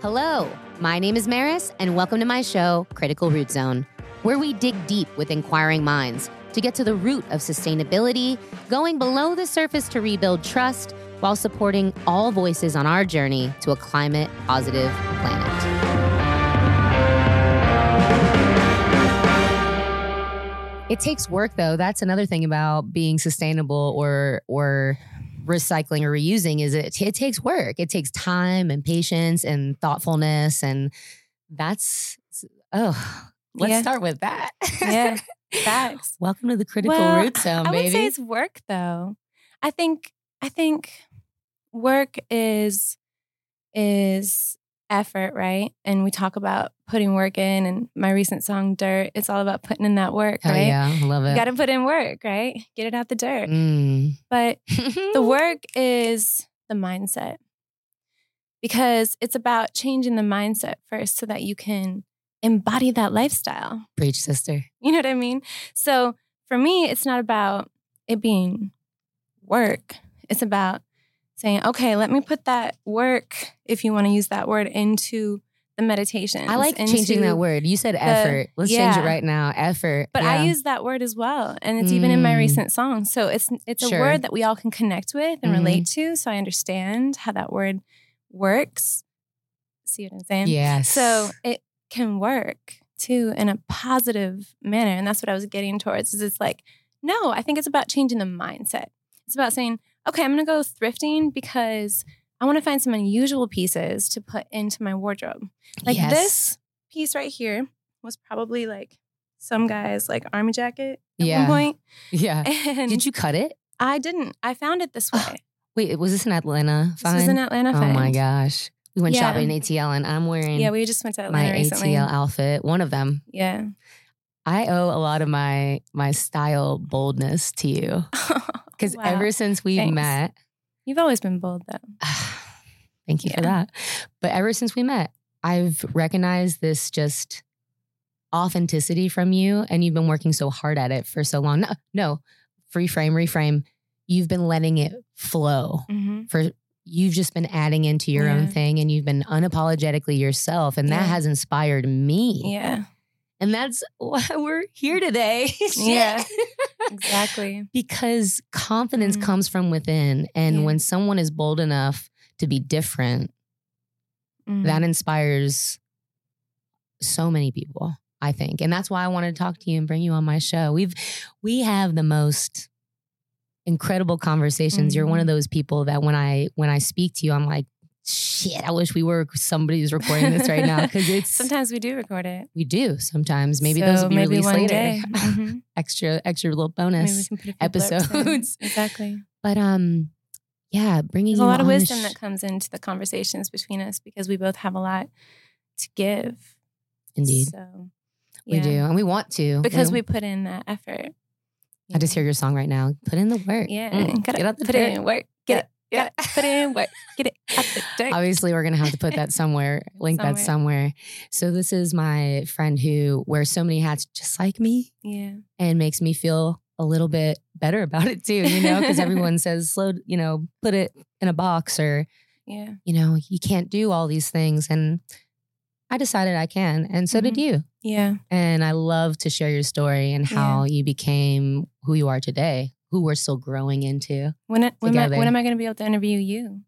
Hello, my name is Maris, and welcome to my show, Critical Root Zone, where we dig deep with inquiring minds to get to the root of sustainability, going below the surface to rebuild trust, while supporting all voices on our journey to a climate-positive planet. It takes work, though. That's another thing about being sustainable or recycling or reusing is it takes work. It takes time and patience and thoughtfulness. And let's start with that. Yeah, facts. Welcome to the Critical Root Zone, baby. I would say it's work, though. I think work is effort, right? And we talk about putting work in, and my recent song, Dirt, it's all about putting in that work, right? Yeah, love it. You got to put in work, right? Get it out the dirt. But the work is the mindset, because it's about changing the mindset first so that you can embody that lifestyle. Preach, sister. You know what I mean? So for me, it's not about it being work. It's about saying, okay, let me put that work, if you want to use that word, into the meditation. I like changing that word. You said effort. Let's change it right now. Effort. But I use that word as well. And it's even in my recent song. So it's a word that we all can connect with and relate to. So I understand how that word works. See what I'm saying? Yes. So it can work too in a positive manner. And that's what I was getting towards, is it's like, no, I think it's about changing the mindset. It's about saying, okay, I'm going to go thrifting because I want to find some unusual pieces to put into my wardrobe. Like this piece right here was probably like some guy's like army jacket at one point. Yeah. And did you cut it? I didn't. I found it this way. Wait, was this an Atlanta find? This was an Atlanta find. Oh my gosh. We went shopping in ATL, and I'm wearing we just went to Atlanta recently. ATL outfit, one of them. Yeah. I owe a lot of my style boldness to you. Because ever since we've met... You've always been bold, though. Thank you for that. But ever since we met, I've recognized this just authenticity from you, and you've been working so hard at it for so long. No, reframe. You've been letting it flow. Mm-hmm. You've just been adding into your own thing, and you've been unapologetically yourself, and that has inspired me. Yeah. And that's why we're here today. Yeah, exactly. Because confidence comes from within. And when someone is bold enough to be different, that inspires so many people, I think. And that's why I wanted to talk to you and bring you on my show. We have the most incredible conversations. You're one of those people that when I speak to you, I'm like, shit, I wish somebody who's recording this right now, because it's... Sometimes we do record it. We do sometimes. Maybe those will be released later. Mm-hmm. extra little bonus episodes. Exactly. But bringing There's you a lot on of wisdom that comes into the conversations between us, because we both have a lot to give. Indeed. So, we do, and we want to. Because we put in that effort. I just hear your song right now. Put in the work. Yeah. Get out the put dirt. In work. Get it. Yeah, put it in work. Get it out the dirt. Obviously, we're going to have to put that somewhere, that somewhere. So this is my friend who wears so many hats just like me. Yeah. And makes me feel a little bit better about it too, because everyone says, put it in a box or, you can't do all these things. And I decided I can. And so did you. Yeah. And I love to share your story and how you became who you are today. Who we're still growing into. When am I going to be able to interview you?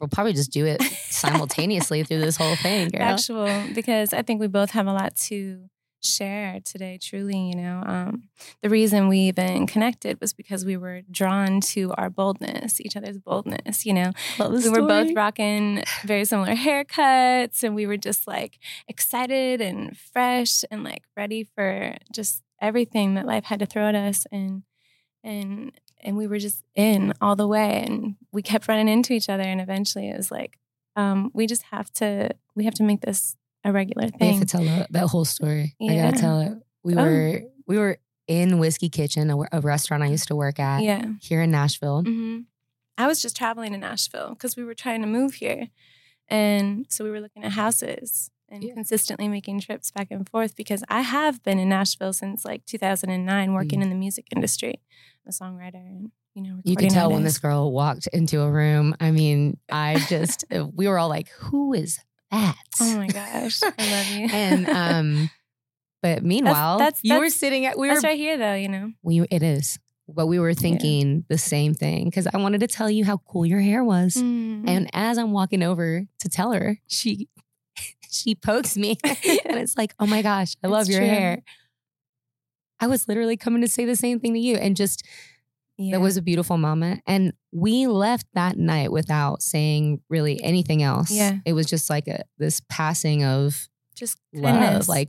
We'll probably just do it simultaneously through this whole thing, girl. Actual, because I think we both have a lot to share today, truly, The reason we even connected was because we were drawn to our boldness, each other's boldness, We were both rocking very similar haircuts, and we were just like excited and fresh and like ready for just everything that life had to throw at us. And we were just in all the way, and we kept running into each other, and eventually it was like, we have to make this a regular thing. We have to tell that whole story. Yeah. I gotta tell it. We were in Whiskey Kitchen, a restaurant I used to work at here in Nashville. Mm-hmm. I was just traveling to Nashville because we were trying to move here, and so we were looking at houses and consistently making trips back and forth, because I have been in Nashville since like 2009 working in the music industry. I'm a songwriter and, you could tell artists. When this girl walked into a room. I mean, we were all like, who is ass. Oh my gosh. I love you. And, but meanwhile, you were sitting at, that's right here though, you know. It is. But we were thinking the same thing because I wanted to tell you how cool your hair was. Mm-hmm. And as I'm walking over to tell her, she pokes me and it's like, oh my gosh, I love your hair. I was literally coming to say the same thing to you. And just, that was a beautiful moment. And we left that night without saying really anything else. Yeah. It was just like this passing of just love. Goodness. Like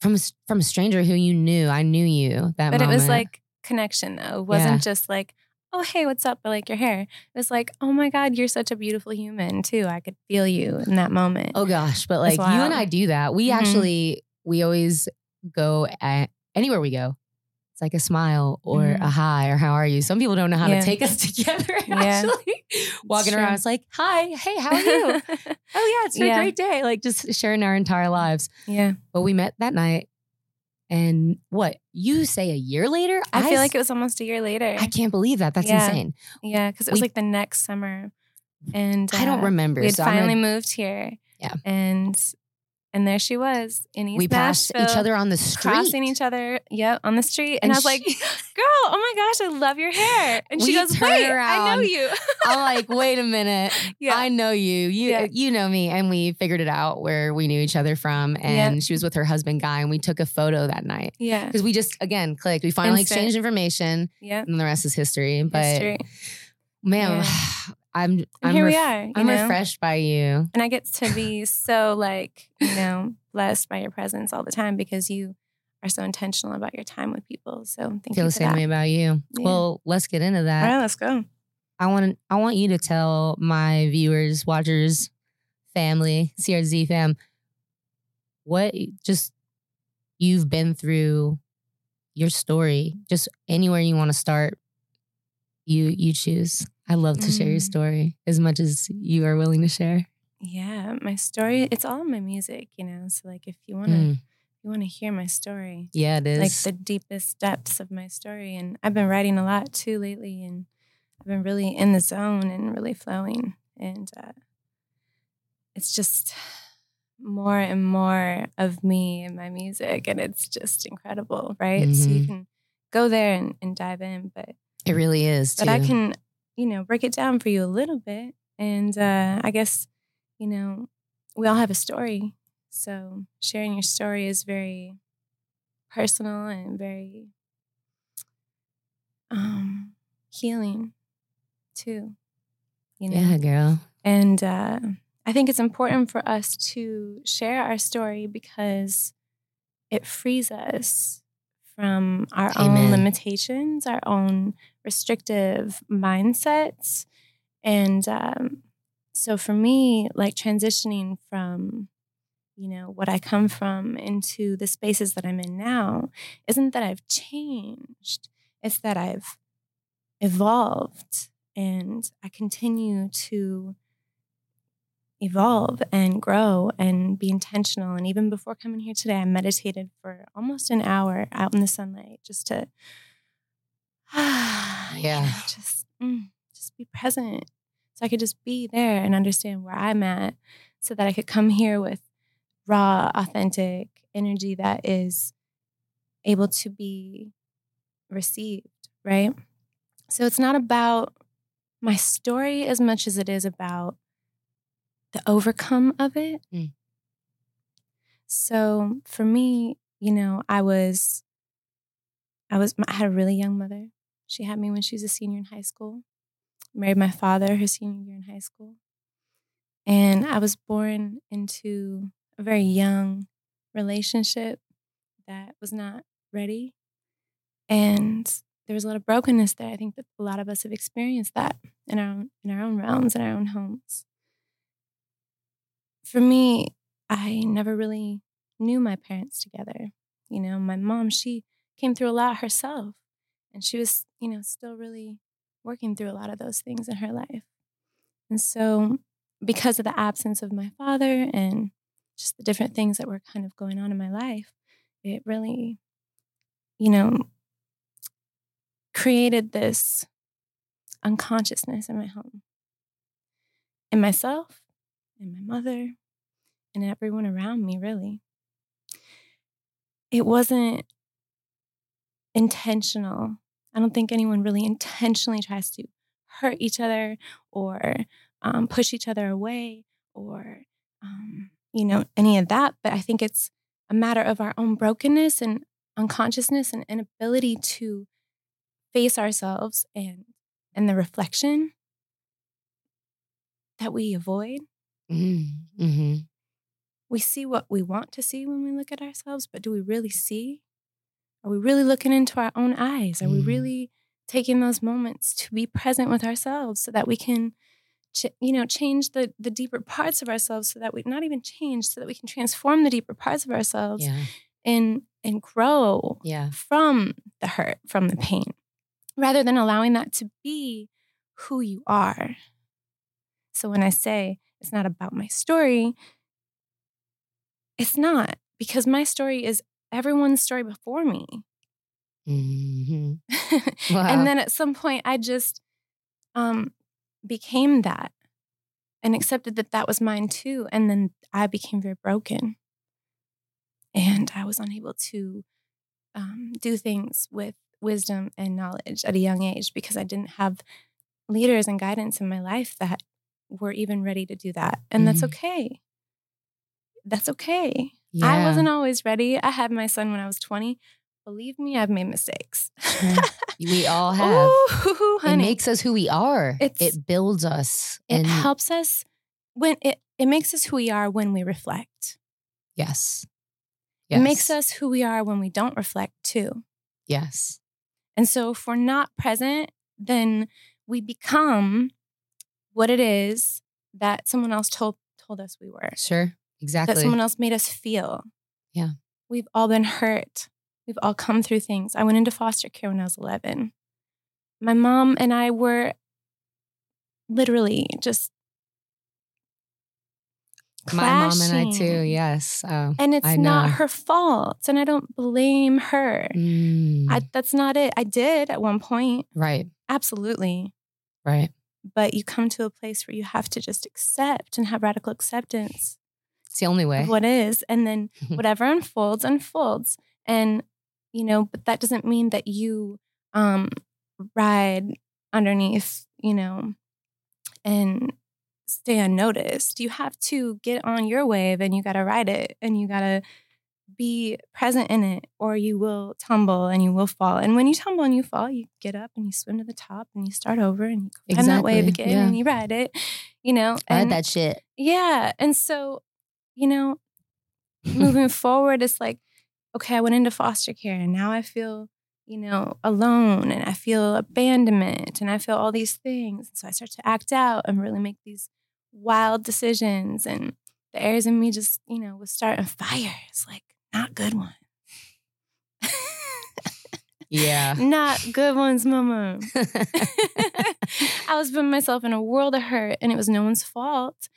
from a stranger who you knew, I knew you that moment. But it was like connection though. It wasn't just like, oh, hey, what's up? I like your hair. It was like, oh my God, you're such a beautiful human too. I could feel you in that moment. Oh gosh. But like you and I do that. We actually, we always go anywhere we go. It's like a smile or a hi or how are you? Some people don't know how to take us together actually. Walking around, it's like, hi, hey, how are you? Oh yeah, it's been a great day. Like just sharing our entire lives. Yeah. But we met that night. And what, you say a year later? I feel like it was almost a year later. I can't believe that. That's insane. Yeah, because it was like the next summer. And I don't remember. We had finally moved here. Yeah. And there she was in East Nashville. We passed each other on the street. Crossing each other, on the street. And I was like, girl, oh my gosh, I love your hair. And she goes, wait, around. I know you. I'm like, wait a minute. Yeah. I know you. You know me. And we figured it out where we knew each other from. And she was with her husband, Guy. And we took a photo that night. Yeah. Because we just, again, clicked. We finally exchanged information. Yeah. And the rest is history. But man, I'm here we are. I'm refreshed by you. And I get to be so blessed by your presence all the time because you are so intentional about your time with people. So thank you. Feel the same way about you. Yeah. Well, let's get into that. All right, let's go. I want you to tell my viewers, watchers, family, CRZ fam, what just you've been through, your story, just anywhere you want to start, you choose. I love to share your story as much as you are willing to share. Yeah, my story, it's all in my music, you know. So like if you want to hear my story. Yeah, it is. Like the deepest depths of my story. And I've been writing a lot too lately. And I've been really in the zone and really flowing. And it's just more and more of me and my music. And it's just incredible, right? Mm-hmm. So you can go there and dive in. But it really is too. But I can... break it down for you a little bit. And I guess, we all have a story. So sharing your story is very personal and very healing too. Yeah, girl. And I think it's important for us to share our story because it frees us from our own limitations, our own restrictive mindsets. And so for me, like transitioning from, what I come from into the spaces that I'm in now, isn't that I've changed. It's that I've evolved and I continue to evolve and grow and be intentional. And even before coming here today, I meditated for almost an hour out in the sunlight just to just be present. So I could just be there and understand where I'm at so that I could come here with raw, authentic energy that is able to be received, right? So it's not about my story as much as it is about the overcome of it. Mm. So for me, I had a really young mother. She had me when she was a senior in high school. Married my father her senior year in high school. And I was born into a very young relationship that was not ready. And there was a lot of brokenness there. I think that a lot of us have experienced that in our own realms, in our own homes. For me, I never really knew my parents together. My mom, she came through a lot herself. And she was, still really working through a lot of those things in her life. And so because of the absence of my father and just the different things that were kind of going on in my life, it really, created this unconsciousness in my home. In myself, and my mother and everyone around me, really. It wasn't intentional. I don't think anyone really intentionally tries to hurt each other or push each other away or, any of that. But I think it's a matter of our own brokenness and unconsciousness and inability to face ourselves and the reflection that we avoid. Mm-hmm. We see what we want to see when we look at ourselves, but do we really see? Are we really looking into our own eyes? Are we really taking those moments to be present with ourselves so that we can, change the deeper parts of ourselves so that we can transform the deeper parts of ourselves and grow from the hurt, from the pain, rather than allowing that to be who you are. So when I say it's not about my story, it's not, because my story is everyone's story before me. Mm-hmm. Wow. And then at some point, I just became that and accepted that was mine too. And then I became very broken. And I was unable to do things with wisdom and knowledge at a young age because I didn't have leaders and guidance in my life that were even ready to do that. And that's okay. That's okay. Yeah. I wasn't always ready. I had my son when I was 20. Believe me, I've made mistakes. We all have. Ooh, honey. It makes us who we are. It builds us. It helps us. When it makes us who we are when we reflect. Yes. It makes us who we are when we don't reflect too. Yes. And so if we're not present, then we become what it is that someone else told us we were. Sure. Exactly. That someone else made us feel. Yeah. We've all been hurt. We've all come through things. I went into foster care when I was 11. My mom and I were literally just clashing. My mom and I too, yes. Oh, and it's not her fault. And I don't blame her. That's not it. I did at one point. Right. Absolutely. Right. But you come to a place where you have to just accept and have radical acceptance. It's the only way. What is. And then whatever unfolds. And, but that doesn't mean that you ride underneath, and stay unnoticed. You have to get on your wave and you got to ride it and you got to be present in it, or you will tumble and you will fall. And when you tumble and you fall, you get up and you swim to the top and you start over and you go on that wave again and you ride it, Ride that shit. Yeah. And so, moving forward, it's like, okay, I went into foster care and now I feel, alone and I feel abandonment and I feel all these things. So I start to act out and really make these wild decisions, and the areas in me just, would start on fire. It's like, not good one. Yeah. Not good ones, mama. I was putting myself in a world of hurt, and it was no one's fault.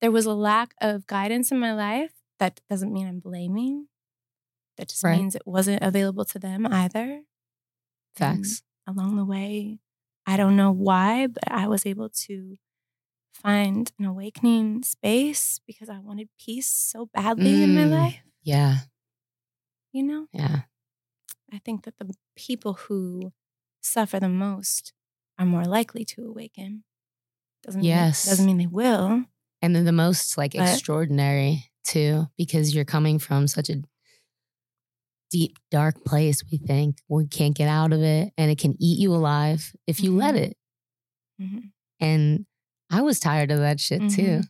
There was a lack of guidance in my life. That doesn't mean I'm blaming. That just means it wasn't available to them either. Facts. And along the way, I don't know why, but I was able to find an awakening space because I wanted peace so badly in my life. Yeah. Yeah. I think that the people who suffer the most are more likely to awaken. Doesn't mean they will. And they're the most extraordinary too, because you're coming from such a deep, dark place. We think we can't get out of it, and it can eat you alive if you let it. Mm-hmm. And I was tired of that shit too.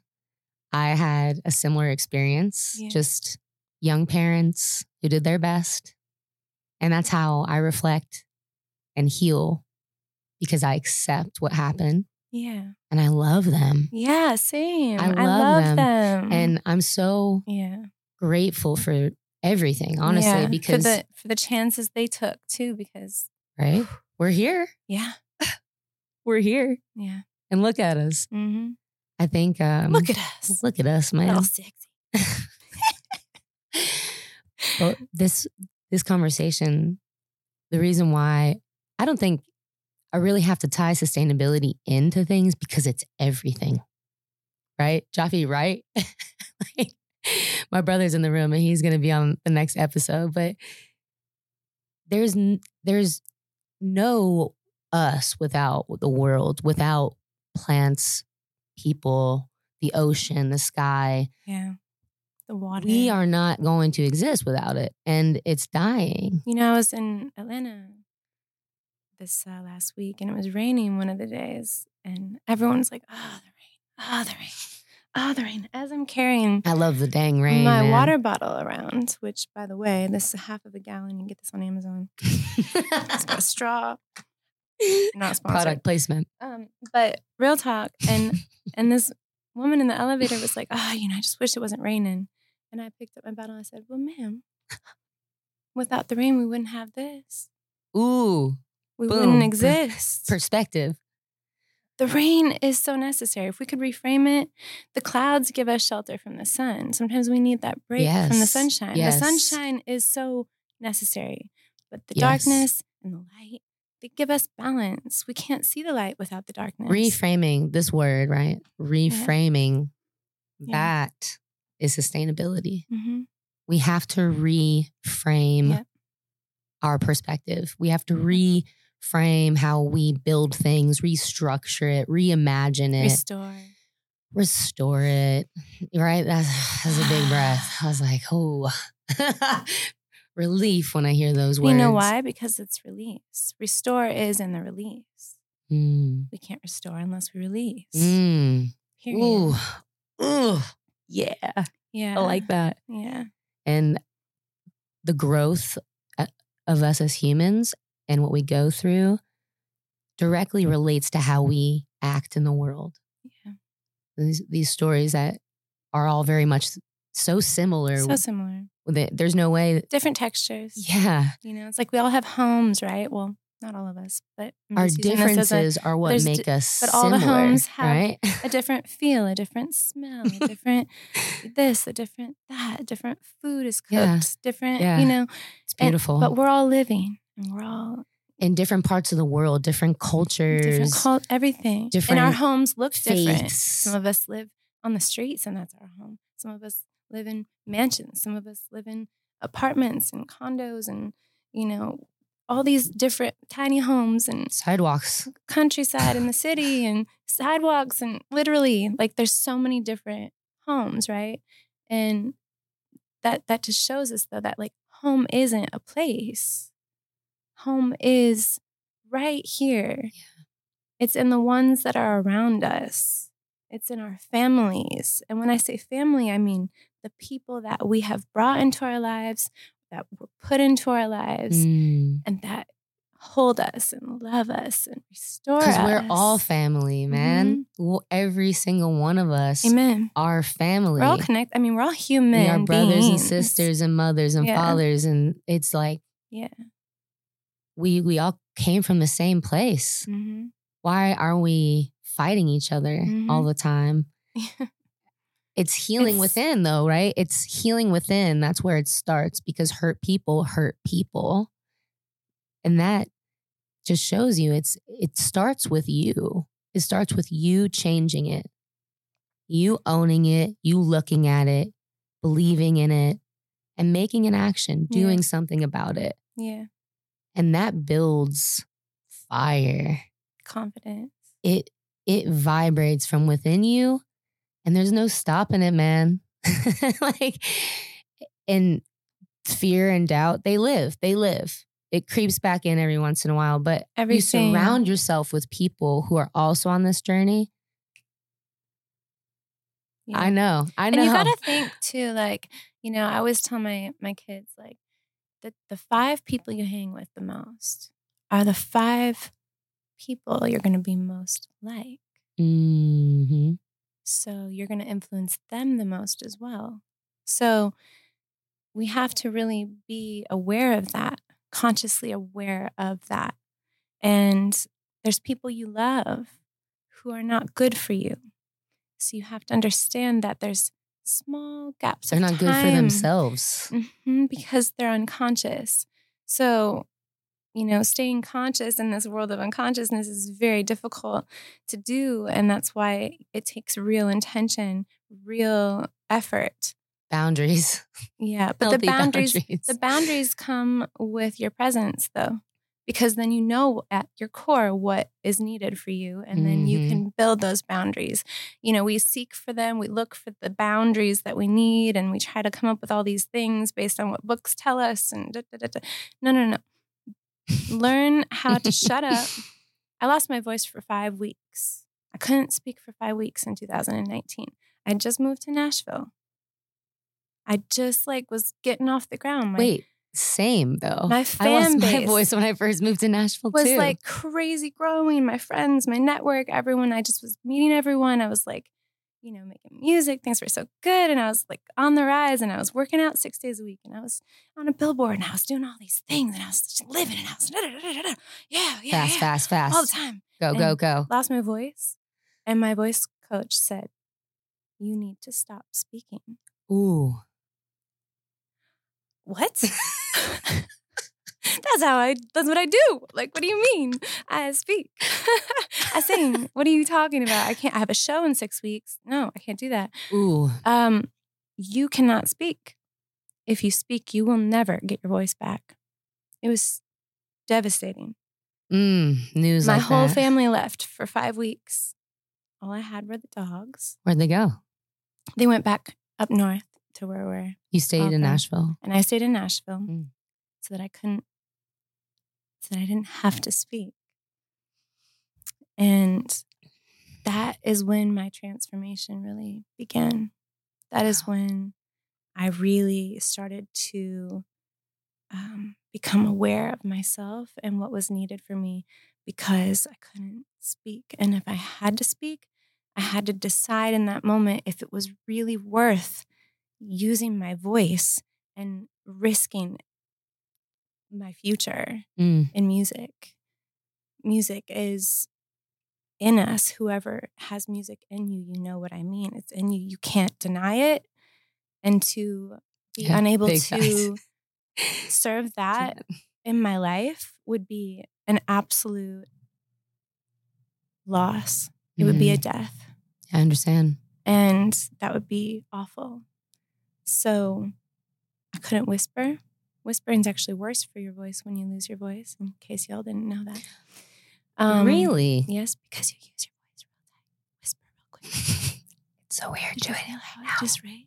I had a similar experience, just young parents who did their best. And that's how I reflect and heal, because I accept what happened. Yeah. And I love them. Yeah, same. I love them. And I'm so grateful for everything, honestly, because for the chances they took too, because we're here. Yeah. We're here. Yeah. And look at us. Mm-hmm. I think look at us. Look at us, man. All sexy. Well, this conversation, the reason why I don't think I really have to tie sustainability into things, because it's everything. right? Jafi, right? Like, my brother's in the room and he's going to be on the next episode, but there's no us without the world, without plants, people, the ocean, the sky. Yeah. The water. We are not going to exist without it. And it's dying. You know, I was in Atlanta this last week and it was raining one of the days. And everyone's like, oh, the rain. Oh, the rain. Oh, the rain. As I'm carrying. I love the dang rain. My water bottle around, which, by the way, this is half of a gallon. You can get this on Amazon. It's got a straw. Not sponsored. Product placement. But real talk. And this woman in the elevator was like, oh, you know, I just wish it wasn't raining. And I picked up my bottle and I said, well, ma'am, without the rain, we wouldn't have this. Ooh. We boom. Wouldn't exist. Perspective. The rain is so necessary. If we could reframe it, the clouds give us shelter from the sun. Sometimes we need that break yes. from the sunshine. Yes. The sunshine is so necessary. But the yes. darkness and the light, they give us balance. We can't see the light without the darkness. Reframing this word, right? Reframing yeah. that yeah. is sustainability. Mm-hmm. We have to reframe yep. our perspective. We have to reframe how we build things, restructure it, reimagine it. Restore it. Right? That's a big breath. I was like, oh. Relief when I hear those words. You know why? Because it's release. Restore is in the release. Mm. We can't restore unless we release. Mm. Ooh. Ooh. Yeah. Yeah. I like that. Yeah. And the growth of us as humans and what we go through directly relates to how we act in the world. Yeah. These stories that are all very much so similar. So similar. There's no way. Different textures. Yeah. You know, it's like we all have homes, right? Well, not all of us, but. Our differences are what make us but similar. But all the homes have right? a different feel, a different smell, a different this, a different that, a different food is cooked, yeah. different, yeah. you know. It's beautiful. But we're all living and we're all. In different parts of the world, different cultures. Different everything. Different. And our homes look different. Some of us live on the streets and that's our home. Some of us live in mansions. Some of us live in apartments and condos and, you know, all these different tiny homes and sidewalks, countryside in the city and sidewalks and literally like there's so many different homes. Right. And that just shows us though that like home isn't a place. Home is right here. Yeah. It's in the ones that are around us. It's in our families. And when I say family, I mean the people that we have brought into our lives, that were put into our lives, and that hold us and love us and restore us. Because we're all family, man. Mm-hmm. Well, every single one of us Amen. Are family. We're all connected. I mean, we're all human. We are brothers beings. And sisters and mothers and yeah. fathers. And it's like, yeah, we all came from the same place. Mm-hmm. Why are we fighting each other mm-hmm. all the time? Yeah. It's healing within though, right? It's healing within. That's where it starts because hurt people hurt people. And that just shows you it starts with you. It starts with you changing it. You owning it, you looking at it, believing in it, and making an action, doing yeah. something about it. Yeah. And that builds fire. Confidence. It vibrates from within you. And there's no stopping it, man. Like, and fear and doubt, they live. It creeps back in every once in a while, but you surround yourself with people who are also on this journey. Yeah. I know. And you gotta think too, like, you know, I always tell my kids, like, the five people you hang with the most are the five people you're gonna be most like. Mm-hmm. So you're going to influence them the most as well. So we have to really be aware of that, consciously aware of that. And there's people you love who are not good for you. So you have to understand that there's small gaps of time. They're not good for themselves. Mm-hmm, because they're unconscious. So you know, staying conscious in this world of unconsciousness is very difficult to do. And that's why it takes real intention, real effort. Boundaries. Yeah. But the boundaries come with your presence, though, because then you know at your core what is needed for you. And then you can build those boundaries. You know, we seek for them. We look for the boundaries that we need. And we try to come up with all these things based on what books tell us. And No. Learn how to shut up. I lost my voice for 5 weeks. I couldn't speak for 5 weeks in 2019. I just moved to Nashville. I just was getting off the ground. Same though. My fan base. I lost my voice when I first moved to Nashville too. Was crazy growing. My friends, my network, everyone. I just was meeting everyone. I was making music. Things were so good. And I was on the rise, and I was working out 6 days a week, and I was on a billboard, and I was doing all these things, and I was just living, and I was fast all the time. Go. Lost my voice. And my voice coach said, "You need to stop speaking." Ooh. What? That's what I do. What do you mean? I speak. I sing. What are you talking about? I have a show in 6 weeks. No, I can't do that. Ooh. You cannot speak. If you speak, you will never get your voice back. It was devastating. News like that. My whole family left for 5 weeks. All I had were the dogs. Where'd they go? They went back up north to where we're. You stayed in Nashville. And I stayed in Nashville. So that I didn't have to speak. And that is when my transformation really began. That is when I really started to become aware of myself and what was needed for me, because I couldn't speak. And if I had to speak, I had to decide in that moment if it was really worth using my voice and risking my future in music. Music is in us. Whoever has music in you, you know what I mean. It's in you. You can't deny it. And to be unable to serve that in my life would be an absolute loss. It would be a death. I understand. And that would be awful. So I couldn't whisper. Whispering's actually worse for your voice when you lose your voice, in case y'all didn't know that. Really? Yes, because you use your voice real tight. Whisper real quick. It's so weird doing it like now. Just raised.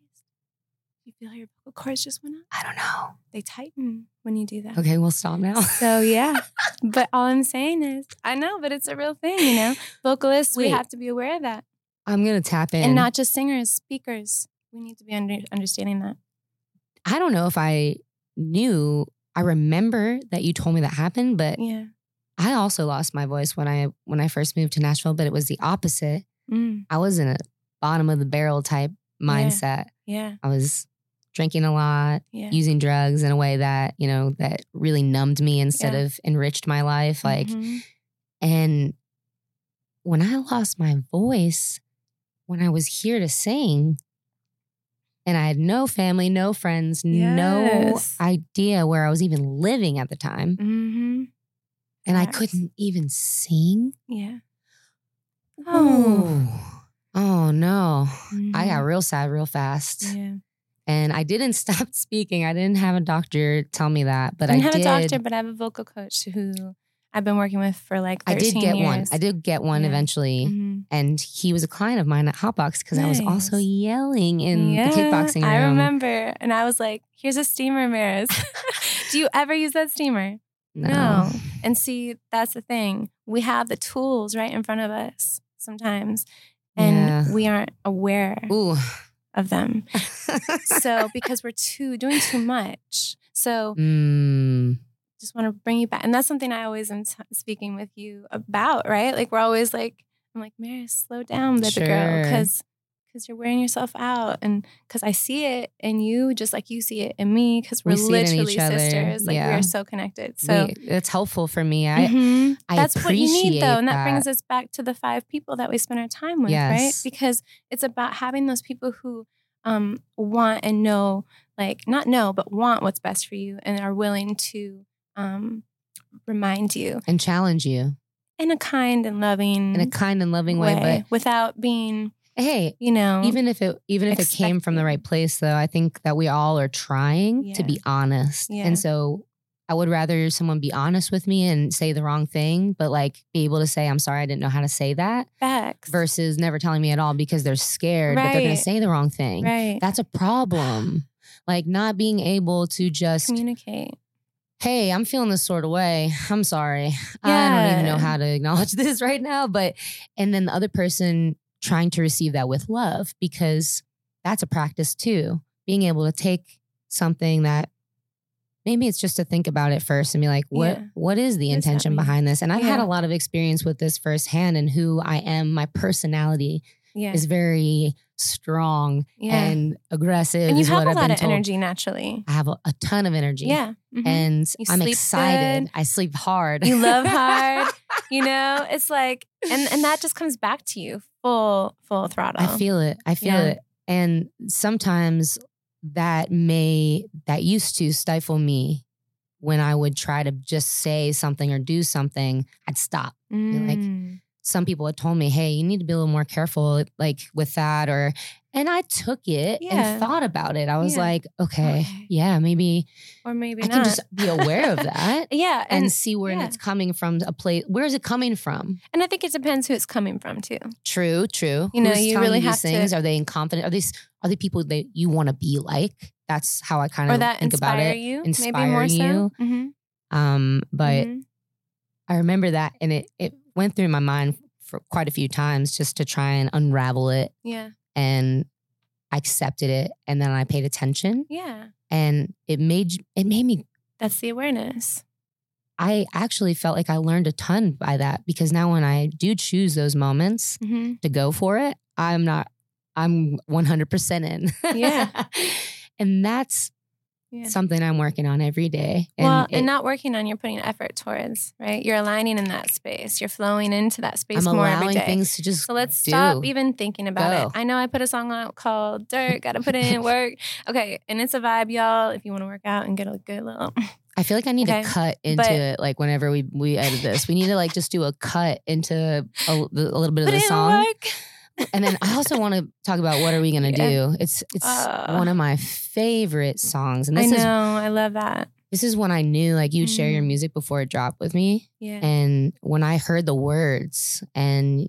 You feel how your vocal cords just went up? I don't know. They tighten when you do that. Okay, we'll stop now. So yeah, but all I'm saying is, I know, but it's a real thing, you know? Vocalists, we have to be aware of that. I'm going to tap in. And not just singers, speakers. We need to be understanding that. I don't know if I remember that you told me that happened, but I also lost my voice when I first moved to Nashville, but it was the opposite. I was in a bottom of the barrel type mindset. Yeah. I was drinking a lot, using drugs in a way that, you know, that really numbed me instead of enriched my life. And when I lost my voice, when I was here to sing, and I had no family, no friends, no idea where I was even living at the time. And I couldn't even sing. Yeah. Oh no. I got real sad real fast. Yeah. And I didn't stop speaking. I didn't have a doctor tell me that, but I did. I have a doctor, but I have a vocal coach who I've been working with for 13 years. I did get one eventually. And he was a client of mine at Hotbox, because I was also yelling in the kickboxing room. I remember. And I was like, here's a steamer, Maris. Do you ever use that steamer? No. And see, that's the thing. We have the tools right in front of us sometimes. And we aren't aware of them. So because we're doing too much. So... just want to bring you back. And that's something I always am speaking with you about, right? We're always Maris, slow down, baby girl, because you're wearing yourself out. And because I see it in you, just like you see it in me, because we're literally sisters. We are so connected. So it's helpful for me. That's what you need, though. And that brings us back to the 5 people that we spend our time with, right? Because it's about having those people who want and know, but want what's best for you and are willing to remind you. And challenge you. In a kind and loving way. But without being... Hey, you know, even if it came from the right place, though, I think that we all are trying to be honest. Yeah. And so I would rather someone be honest with me and say the wrong thing, but like be able to say, I'm sorry, I didn't know how to say that. Facts. Versus never telling me at all because they're scared that they're going to say the wrong thing. Right. That's a problem. Like not being able to just communicate. Hey, I'm feeling this sort of way. I'm sorry. Yeah. I don't even know how to acknowledge this right now. But and then the other person trying to receive that with love, because that's a practice too. Being able to take something that maybe it's just to think about it first and be like, what is the intention behind this? And I've had a lot of experience with this firsthand, and who I am, my personality is very strong and aggressive. And you have a lot of energy naturally. I have a ton of energy. Yeah. Mm-hmm. And I'm excited. Good. I sleep hard. You love hard. You know, it's like, and that just comes back to you full throttle. I feel it. I feel it. And sometimes that used to stifle me when I would try to just say something or do something, I'd stop. Like some people had told me, hey, you need to be a little more careful like with that and I took it and thought about it. I was like, okay, yeah, maybe. Or maybe I can just be aware of that. Yeah. And see where it's coming from, a place. Where is it coming from? And I think it depends who it's coming from too. True. You know, you really have things? To. Are they incompetent? Are they people that you want to be like? That's how I kind of think about it. Inspire you. Mm-hmm. But I remember that and it went through my mind for quite a few times just to try and unravel it. Yeah. And I accepted it, and then I paid attention. Yeah, and it made me. That's the awareness. I actually felt like I learned a ton by that, because now when I do choose those moments to go for it, I'm 100% in. Yeah, and that's something I'm working on every day. And not working on, you're putting effort towards, right? You're aligning in that space. You're flowing into that space more every day. Things to just so let's stop even thinking about it. I know I put a song out called Dirt, gotta put in work. Okay, and it's a vibe, y'all, if you want to work out and get a good little... I feel like I need to cut into it, like whenever we edit this. We need to like just do a cut into a little bit of the song. Work. And then I also want to talk about what are we going to do? It's one of my favorite songs. And I love that. This is when I knew like you'd share your music before it dropped with me. Yeah. And when I heard the words and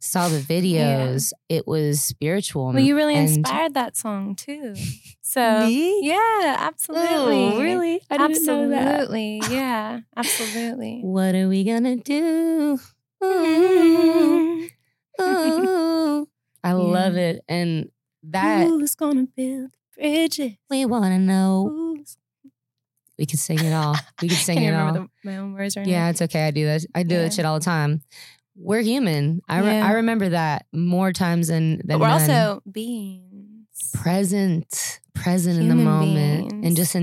saw the videos, it was spiritual. Well, you really inspired that song too. So me? Yeah, absolutely. Oh, really? I didn't know that. Yeah, absolutely. What are we going to do? Ooh. Ooh. I love it. And that. Who's gonna build bridges? We wanna know. Who's... We can sing it all. We can sing it all. I remember my own words right now. Yeah, it's okay. I do that. I do that shit all the time. We're human. I remember that more times than but we're none. Also beings. Present human in the moment, beings. And just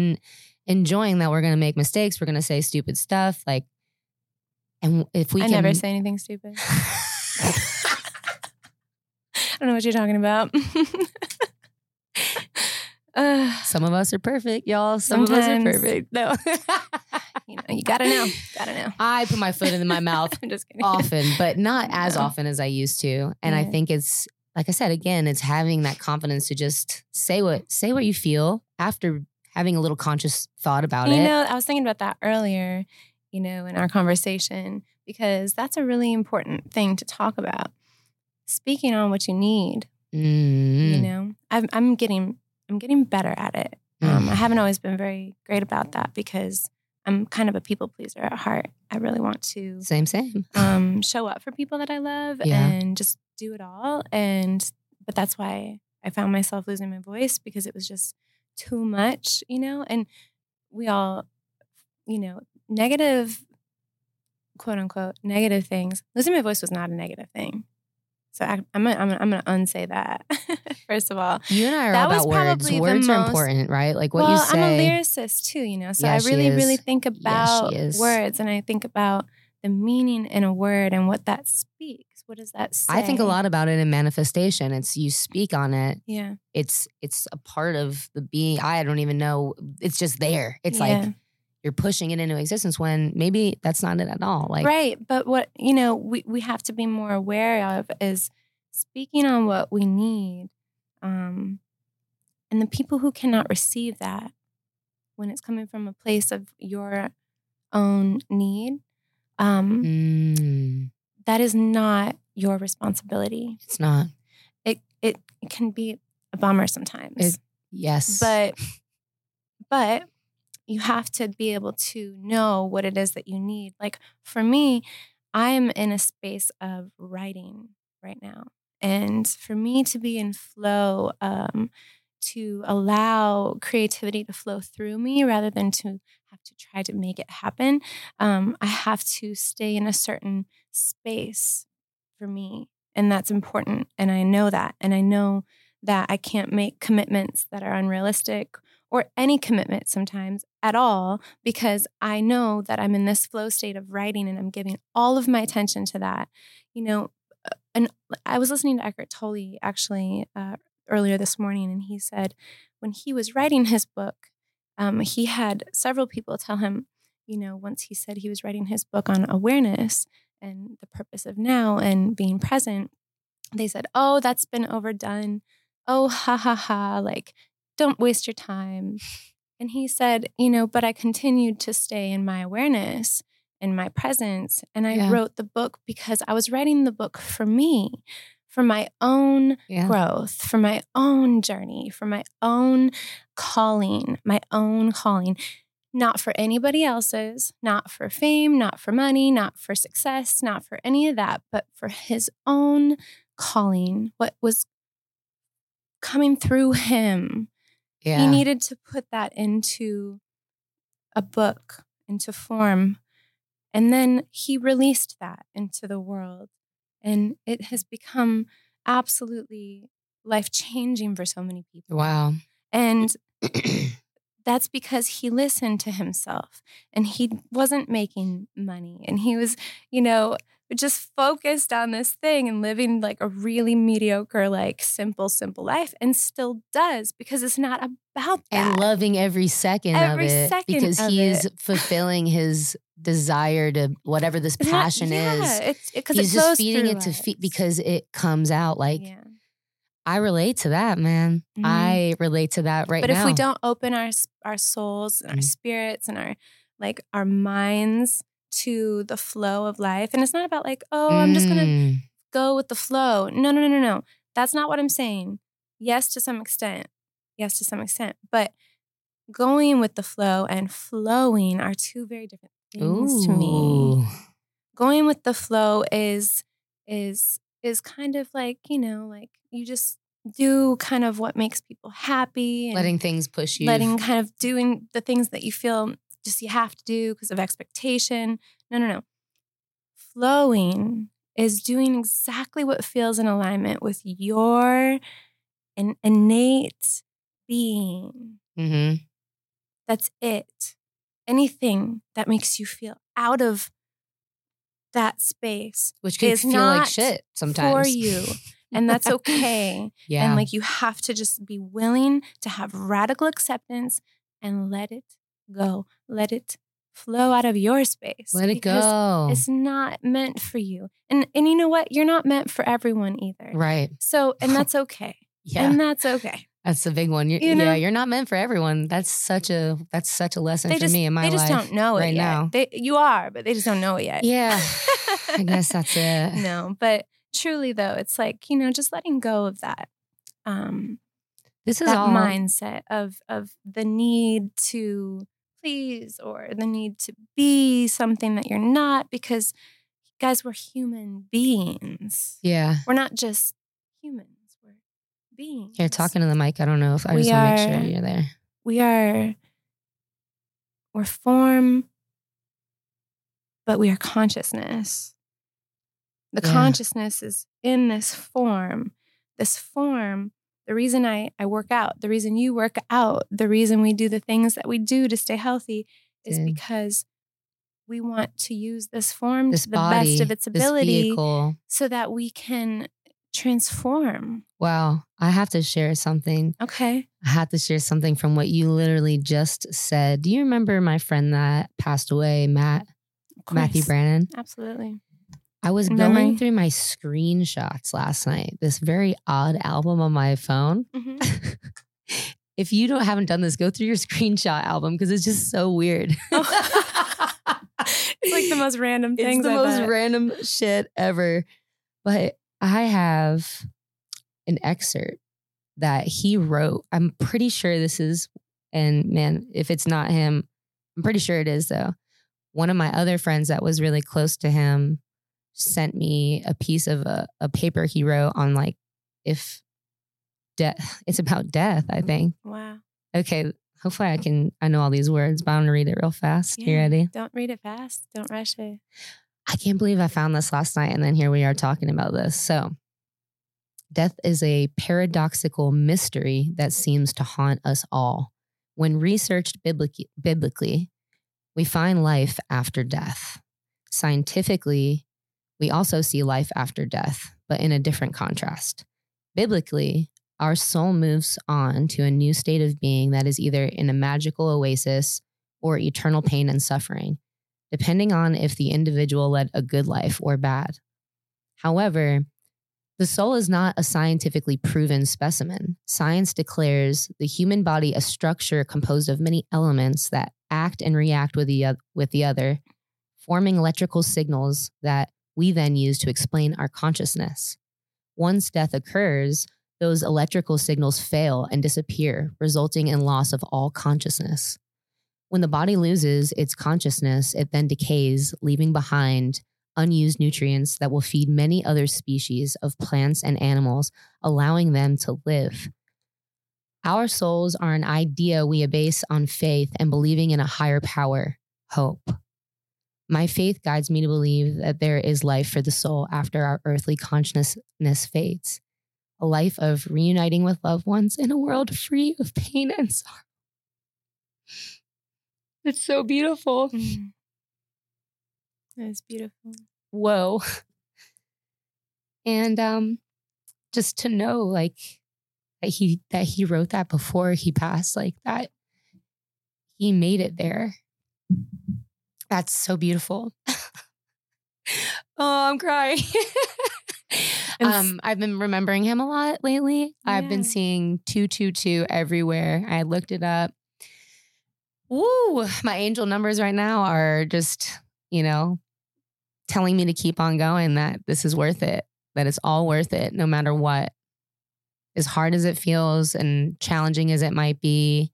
enjoying that we're gonna make mistakes. We're gonna say stupid stuff. Like, and if we, I never say anything stupid. I don't know what you're talking about. Some of us are perfect, y'all. Sometimes. Of us are perfect. No. You know, you gotta know. I put my foot in my mouth I'm just kidding. Often, but not as often as I used to. And I think it's, like I said, again, it's having that confidence to just say what you feel after having a little conscious thought about it. You know, I was thinking about that earlier, you know, in our conversation, because that's a really important thing to talk about. Speaking on what you need, you know, I'm getting better at it. I haven't always been very great about that because I'm kind of a people pleaser at heart. I really want to same. Show up for people that I love and just do it all. But that's why I found myself losing my voice, because it was just too much, you know. And we all, you know, negative, quote unquote, negative things. Losing my voice was not a negative thing. So I'm gonna unsay that. First of all, you and I are about words. Words are important, right? Like what you say. Well, I'm a lyricist too, you know. So I really think about words, and I think about the meaning in a word and what that speaks. What does that say? I think a lot about it in manifestation. It's you speak on it. Yeah. It's a part of the being. I don't even know. It's just there. It's like you're pushing it into existence when maybe that's not it at all. Like, right. But what, you know, we have to be more aware of is speaking on what we need. And the people who cannot receive that when it's coming from a place of your own need, that is not your responsibility. It's not. It can be a bummer sometimes. Yes. But you have to be able to know what it is that you need. Like for me, I am in a space of writing right now. And for me to be in flow, to allow creativity to flow through me rather than to have to try to make it happen, I have to stay in a certain space for me. And that's important. And I know that. And I know that I can't make commitments that are unrealistic or any commitment sometimes at all, because I know that I'm in this flow state of writing and I'm giving all of my attention to that. You know, and I was listening to Eckhart Tolle actually earlier this morning, and he said when he was writing his book, he had several people tell him, you know, once he said he was writing his book on awareness and the purpose of now and being present, they said, oh, that's been overdone. Oh, ha, ha, ha. Like, don't waste your time. And he said, you know, but I continued to stay in my awareness, in my presence. And I wrote the book because I was writing the book for me, for my own growth, for my own journey, for my own calling, not for anybody else's, not for fame, not for money, not for success, not for any of that, but for his own calling, what was coming through him. Yeah. He needed to put that into a book, into form. And then he released that into the world. And it has become absolutely life-changing for so many people. Wow. And that's because he listened to himself. And he wasn't making money. And he was, you know, just focused on this thing and living like a really mediocre, like simple life, and still does, because it's not about that. And loving every second of it. Because he is fulfilling his desire to whatever this passion is. He's just feeding it to feed because it comes out. Like, I relate to that, man. Mm-hmm. I relate to that right now. But if we don't open our souls and our spirits and our minds to the flow of life. And it's not about like, oh, I'm just going to go with the flow. No. That's not what I'm saying. Yes, to some extent. But going with the flow and flowing are two very different things to me. Going with the flow is kind of like, you know, like you just do kind of what makes people happy. And letting things push you. Letting kind of doing the things that you feel just you have to do because of expectation. No. Flowing is doing exactly what feels in alignment with your innate being. Mm-hmm. That's it. Anything that makes you feel out of that space, which can feel like shit sometimes for you, and that's okay. Yeah, and like you have to just be willing to have radical acceptance and let it go. Let it flow out of your space. Let it go. It's not meant for you. And you know what? You're not meant for everyone either. Right. So, and that's okay. Yeah. And that's okay. That's the big one. You're not meant for everyone. That's such a lesson for me in my life. They just don't know it right now. You are, but they just don't know it yet. Yeah. I guess that's it. No, but truly though, it's like, you know, just letting go of that. This is that all mindset of the need to please or the need to be something that you're not, because guys, we're human beings. Yeah. We're not just humans. We're beings. You're talking to the mic. I don't know if I just want to make sure you're there. We're form, but we are consciousness. The consciousness is in this form. This form. The reason I work out, the reason you work out, the reason we do the things that we do to stay healthy is because we want to use this form to the best of its ability so that we can transform? Wow. I have to share something. Okay. I have to share something from what you literally just said. Do you remember my friend that passed away, Matthew Brannan? Absolutely. I was going through my screenshots last night, this very odd album on my phone. Mm-hmm. If you haven't done this, go through your screenshot album because it's just so weird. Oh. It's like the most random things. It's the most random shit ever. But I have an excerpt that he wrote. I'm pretty sure this is, and man, if it's not him, I'm pretty sure it is though. One of my other friends that was really close to him sent me a piece of a paper he wrote on like, if death, it's about death, I think. Wow. Okay. Hopefully I know all these words, but I'm going to read it real fast. Yeah, you ready? Don't read it fast. Don't rush it. I can't believe I found this last night. And then here we are talking about this. So death is a paradoxical mystery that seems to haunt us all. When researched biblically, we find life after death. Scientifically, we also see life after death, but in a different contrast. Biblically, our soul moves on to a new state of being that is either in a magical oasis or eternal pain and suffering, depending on if the individual led a good life or bad. However, the soul is not a scientifically proven specimen. Science declares the human body a structure composed of many elements that act and react with the other, forming electrical signals that we then use to explain our consciousness. Once death occurs, those electrical signals fail and disappear, resulting in loss of all consciousness. When the body loses its consciousness, it then decays, leaving behind unused nutrients that will feed many other species of plants and animals, allowing them to live. Our souls are an idea we base on faith and believing in a higher power, hope. My faith guides me to believe that there is life for the soul after our earthly consciousness fades. A life of reuniting with loved ones in a world free of pain and sorrow. It's so beautiful. Mm. That is beautiful. Whoa. And just to know, like, that he wrote that before he passed, like that, he made it there. That's so beautiful. Oh, I'm crying. I've been remembering him a lot lately. Yeah. I've been seeing 222 everywhere. I looked it up. Woo! My angel numbers right now are just, telling me to keep on going, that this is worth it, that it's all worth it, no matter what. As hard as it feels and challenging as it might be,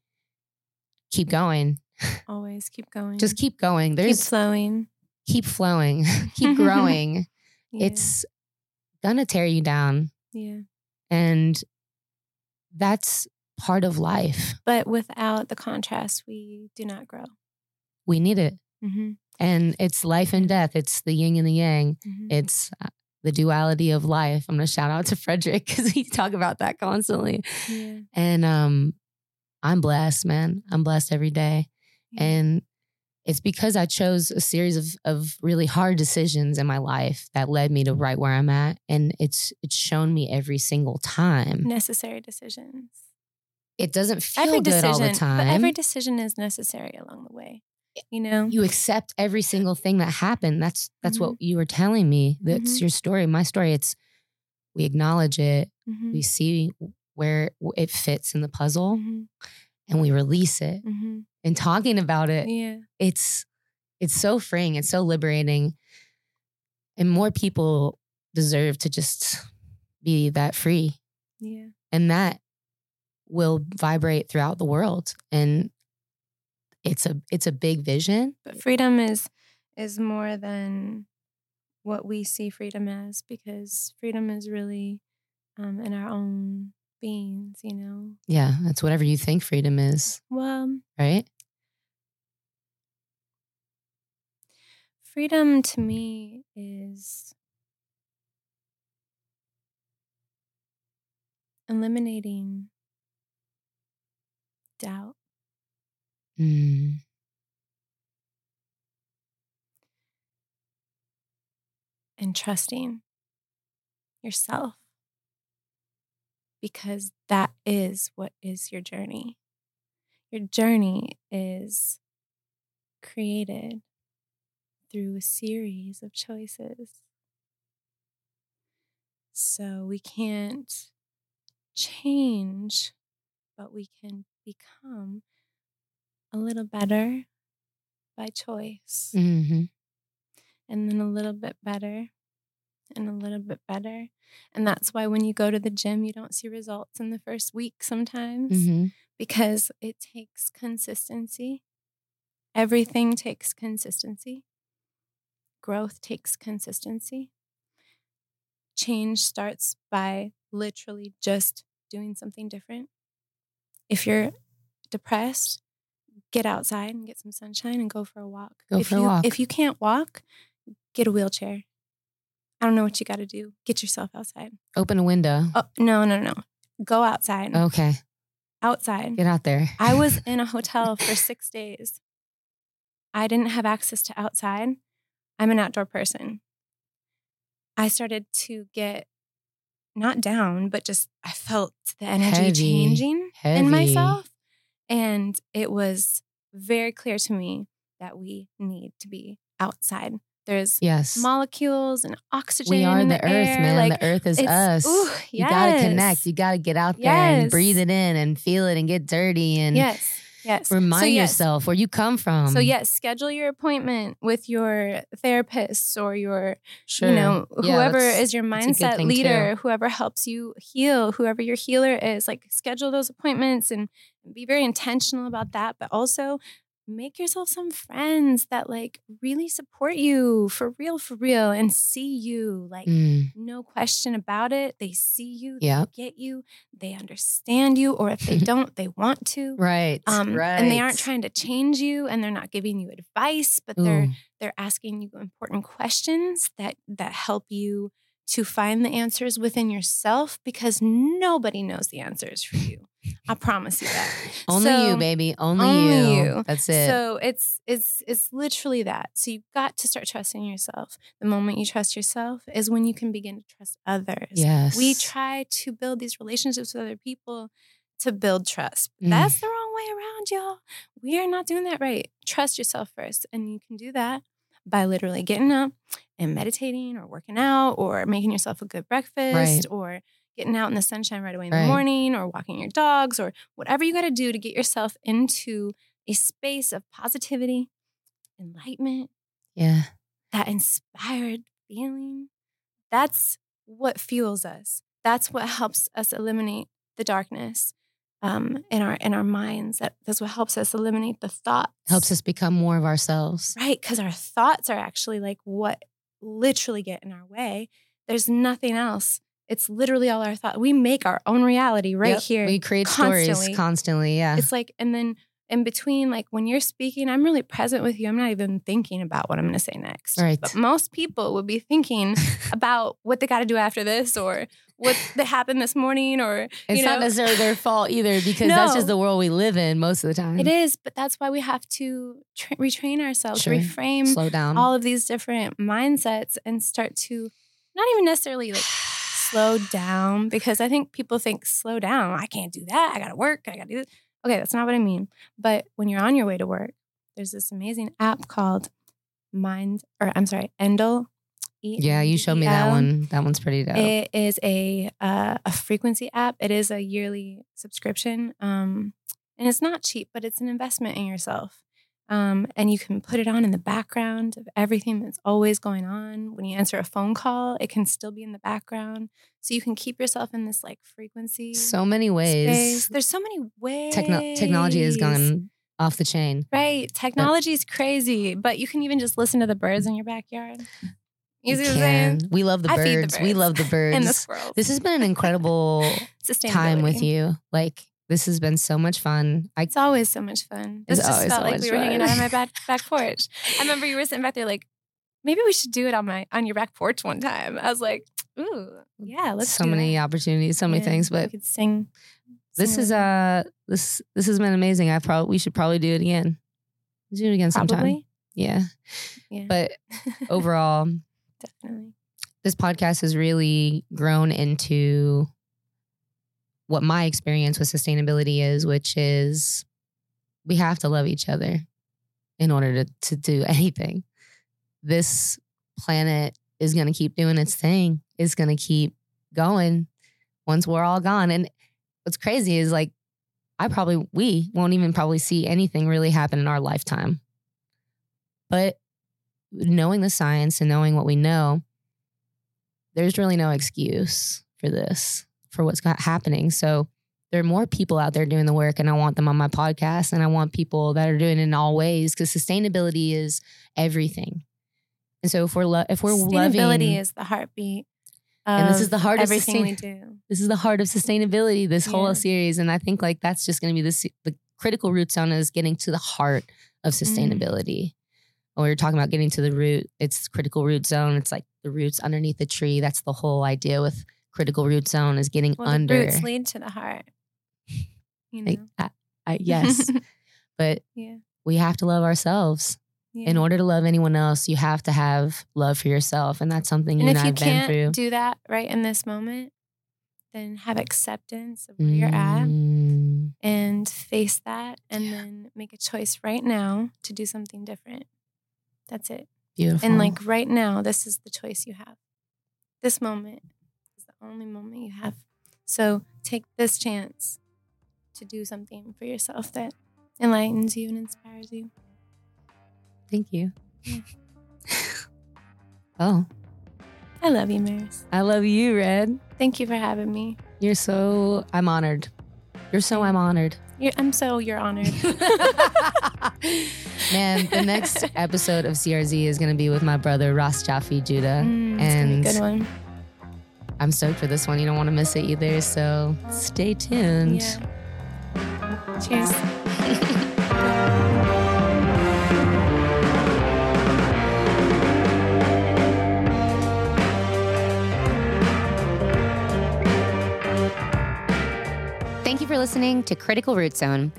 keep going. Always keep going. Just keep going. Keep flowing. Keep flowing. Keep growing. Yeah. It's gonna tear you down. Yeah. And that's part of life. But without the contrast, we do not grow. We need it. Mm-hmm. And it's life and death. It's the yin and the yang. Mm-hmm. It's the duality of life. I'm gonna shout out to Frederick because he talks about that constantly. Yeah. And I'm blessed, man. I'm blessed every day. Yeah. And it's because I chose a series of really hard decisions in my life that led me to right where I'm at. And it's shown me every single time. Necessary decisions. It doesn't feel good all the time. But every decision is necessary along the way. You accept every single thing that happened. That's mm-hmm. what you were telling me. That's mm-hmm. your story. My story. It's, we acknowledge it. Mm-hmm. We see where it fits in the puzzle. Mm-hmm. And we release it. Mm-hmm. And talking about it, yeah. It's so freeing. It's so liberating. And more people deserve to just be that free. Yeah. And that will vibrate throughout the world. And it's a big vision. But freedom is more than what we see freedom as, because freedom is really in our own beings, Yeah, that's whatever you think freedom is. Well, right? Freedom to me is eliminating doubt. Mm. And trusting yourself because that is what is your journey. Your journey is created through a series of choices. So we can't change, but we can become a little better by choice. Mm-hmm. And then a little bit better and a little bit better. And that's why when you go to the gym, you don't see results in the first week sometimes, mm-hmm. because it takes consistency. Everything takes consistency. Growth takes consistency. Change starts by literally just doing something different. If you're depressed, get outside and get some sunshine and go for a walk. If you can't walk, get a wheelchair. I don't know what you got to do. Get yourself outside. Open a window. Oh, no. Go outside. Okay. Outside. Get out there. I was in a hotel for 6 days. I didn't have access to outside. I'm an outdoor person. I started to get not down, but just I felt the energy changing in myself. And it was very clear to me that we need to be outside. There's molecules and oxygen. We are in the earth, air. Man. Like, the earth is us. Ooh, yes. You got to connect. You got to get out there and breathe it in and feel it and get dirty and remind yourself where you come from. So schedule your appointment with your therapist or your, whoever is your mindset leader, whoever helps you heal, whoever your healer is. Like, schedule those appointments and be very intentional about that. But also make yourself some friends that like really support you for real and see you. Like, no question about it. They see you, they get you, they understand you, or if they don't, they want to. Right. And they aren't trying to change you and they're not giving you advice, but they're asking you important questions that help you to find the answers within yourself, because nobody knows the answers for you. I promise you that. Only you, baby. Only you. That's it. So it's literally that. So you've got to start trusting yourself. The moment you trust yourself is when you can begin to trust others. Yes. We try to build these relationships with other people to build trust. That's the wrong way around, y'all. We are not doing that right. Trust yourself first. And you can do that by literally getting up and meditating or working out or making yourself a good breakfast or getting out in the sunshine right away in the morning, or walking your dogs, or whatever you got to do to get yourself into a space of positivity, enlightenment, that inspired feeling. That's what fuels us. That's what helps us eliminate the darkness in our minds. That's what helps us eliminate the thoughts. Helps us become more of ourselves. Right, because our thoughts are actually like what literally get in our way. There's nothing else. It's literally all our thoughts. We make our own reality here. We create stories constantly. Yeah. It's like, and then in between, like when you're speaking, I'm really present with you. I'm not even thinking about what I'm going to say next. Right. But most people would be thinking about what they got to do after this or what that happened this morning or, it's not necessarily their fault either, because that's just the world we live in most of the time. It is. But that's why we have to retrain ourselves, reframe, slow down all of these different mindsets and start to not even necessarily like slow down, because I think people think slow down. I can't do that. I got to work. I got to do this. Okay, that's not what I mean. But when you're on your way to work, there's this amazing app called Endel. Yeah, you showed me that one. That one's pretty dope. It is a frequency app. It is a yearly subscription. And it's not cheap, but it's an investment in yourself. And you can put it on in the background of everything that's always going on. When you answer a phone call, it can still be in the background. So you can keep yourself in this like frequency. So many ways. Space. There's so many ways. Technology has gone off the chain. Right. Technology's crazy. But you can even just listen to the birds in your backyard. You see what I'm saying? We love the birds. I feed the birds. We love the birds. And the squirrels. This has been an incredible time with you. This has been so much fun. It's always so much fun. This just felt like we were hanging out on my back porch. I remember you were sitting back there like, maybe we should do it on your back porch one time. I was like, ooh, yeah, let's do it. So many opportunities, so many things. But we could sing. This has been amazing. We should probably do it again. Do it again sometime. Probably? Yeah. But overall, definitely, this podcast has really grown into what my experience with sustainability is, which is we have to love each other in order to do anything. This planet is going to keep doing its thing. It's going to keep going once we're all gone. And what's crazy is like, we won't even probably see anything really happen in our lifetime. But knowing the science and knowing what we know, there's really no excuse for this, for what's happening. So there are more people out there doing the work, and I want them on my podcast, and I want people that are doing it in all ways, because sustainability is everything. And so if we're loving, sustainability is the heartbeat. And this is the heart of everything we do. This is the heart of sustainability, this whole series. And I think like that's just going to be the critical root zone is getting to the heart of sustainability. When we were talking about getting to the root, it's critical root zone. It's like the roots underneath the tree. That's the whole idea with critical root zone is getting under. The roots lead to the heart. You know? Yes. But we have to love ourselves. Yeah. In order to love anyone else, you have to have love for yourself. And that's something you've been through. And if you can't do that right in this moment, then have acceptance of where you're at and face that, and then make a choice right now to do something different. That's it. Beautiful. And like right now, this is the choice you have. This moment is the only moment you have. So take this chance to do something for yourself that enlightens you and inspires you. Thank you. Yeah. Oh. I love you, Maris. I love you, Red. Thank you for having me. I'm honored. I'm honored. You're honored. Man, the next episode of CRZ is going to be with my brother, Ross Jafi Judah. And it's going to be a good one. I'm stoked for this one. You don't want to miss it either. So stay tuned. Yeah. Cheers. For listening to Critical Root Zone.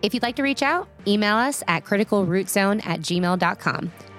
If you'd like to reach out, email us at criticalrootzone@gmail.com.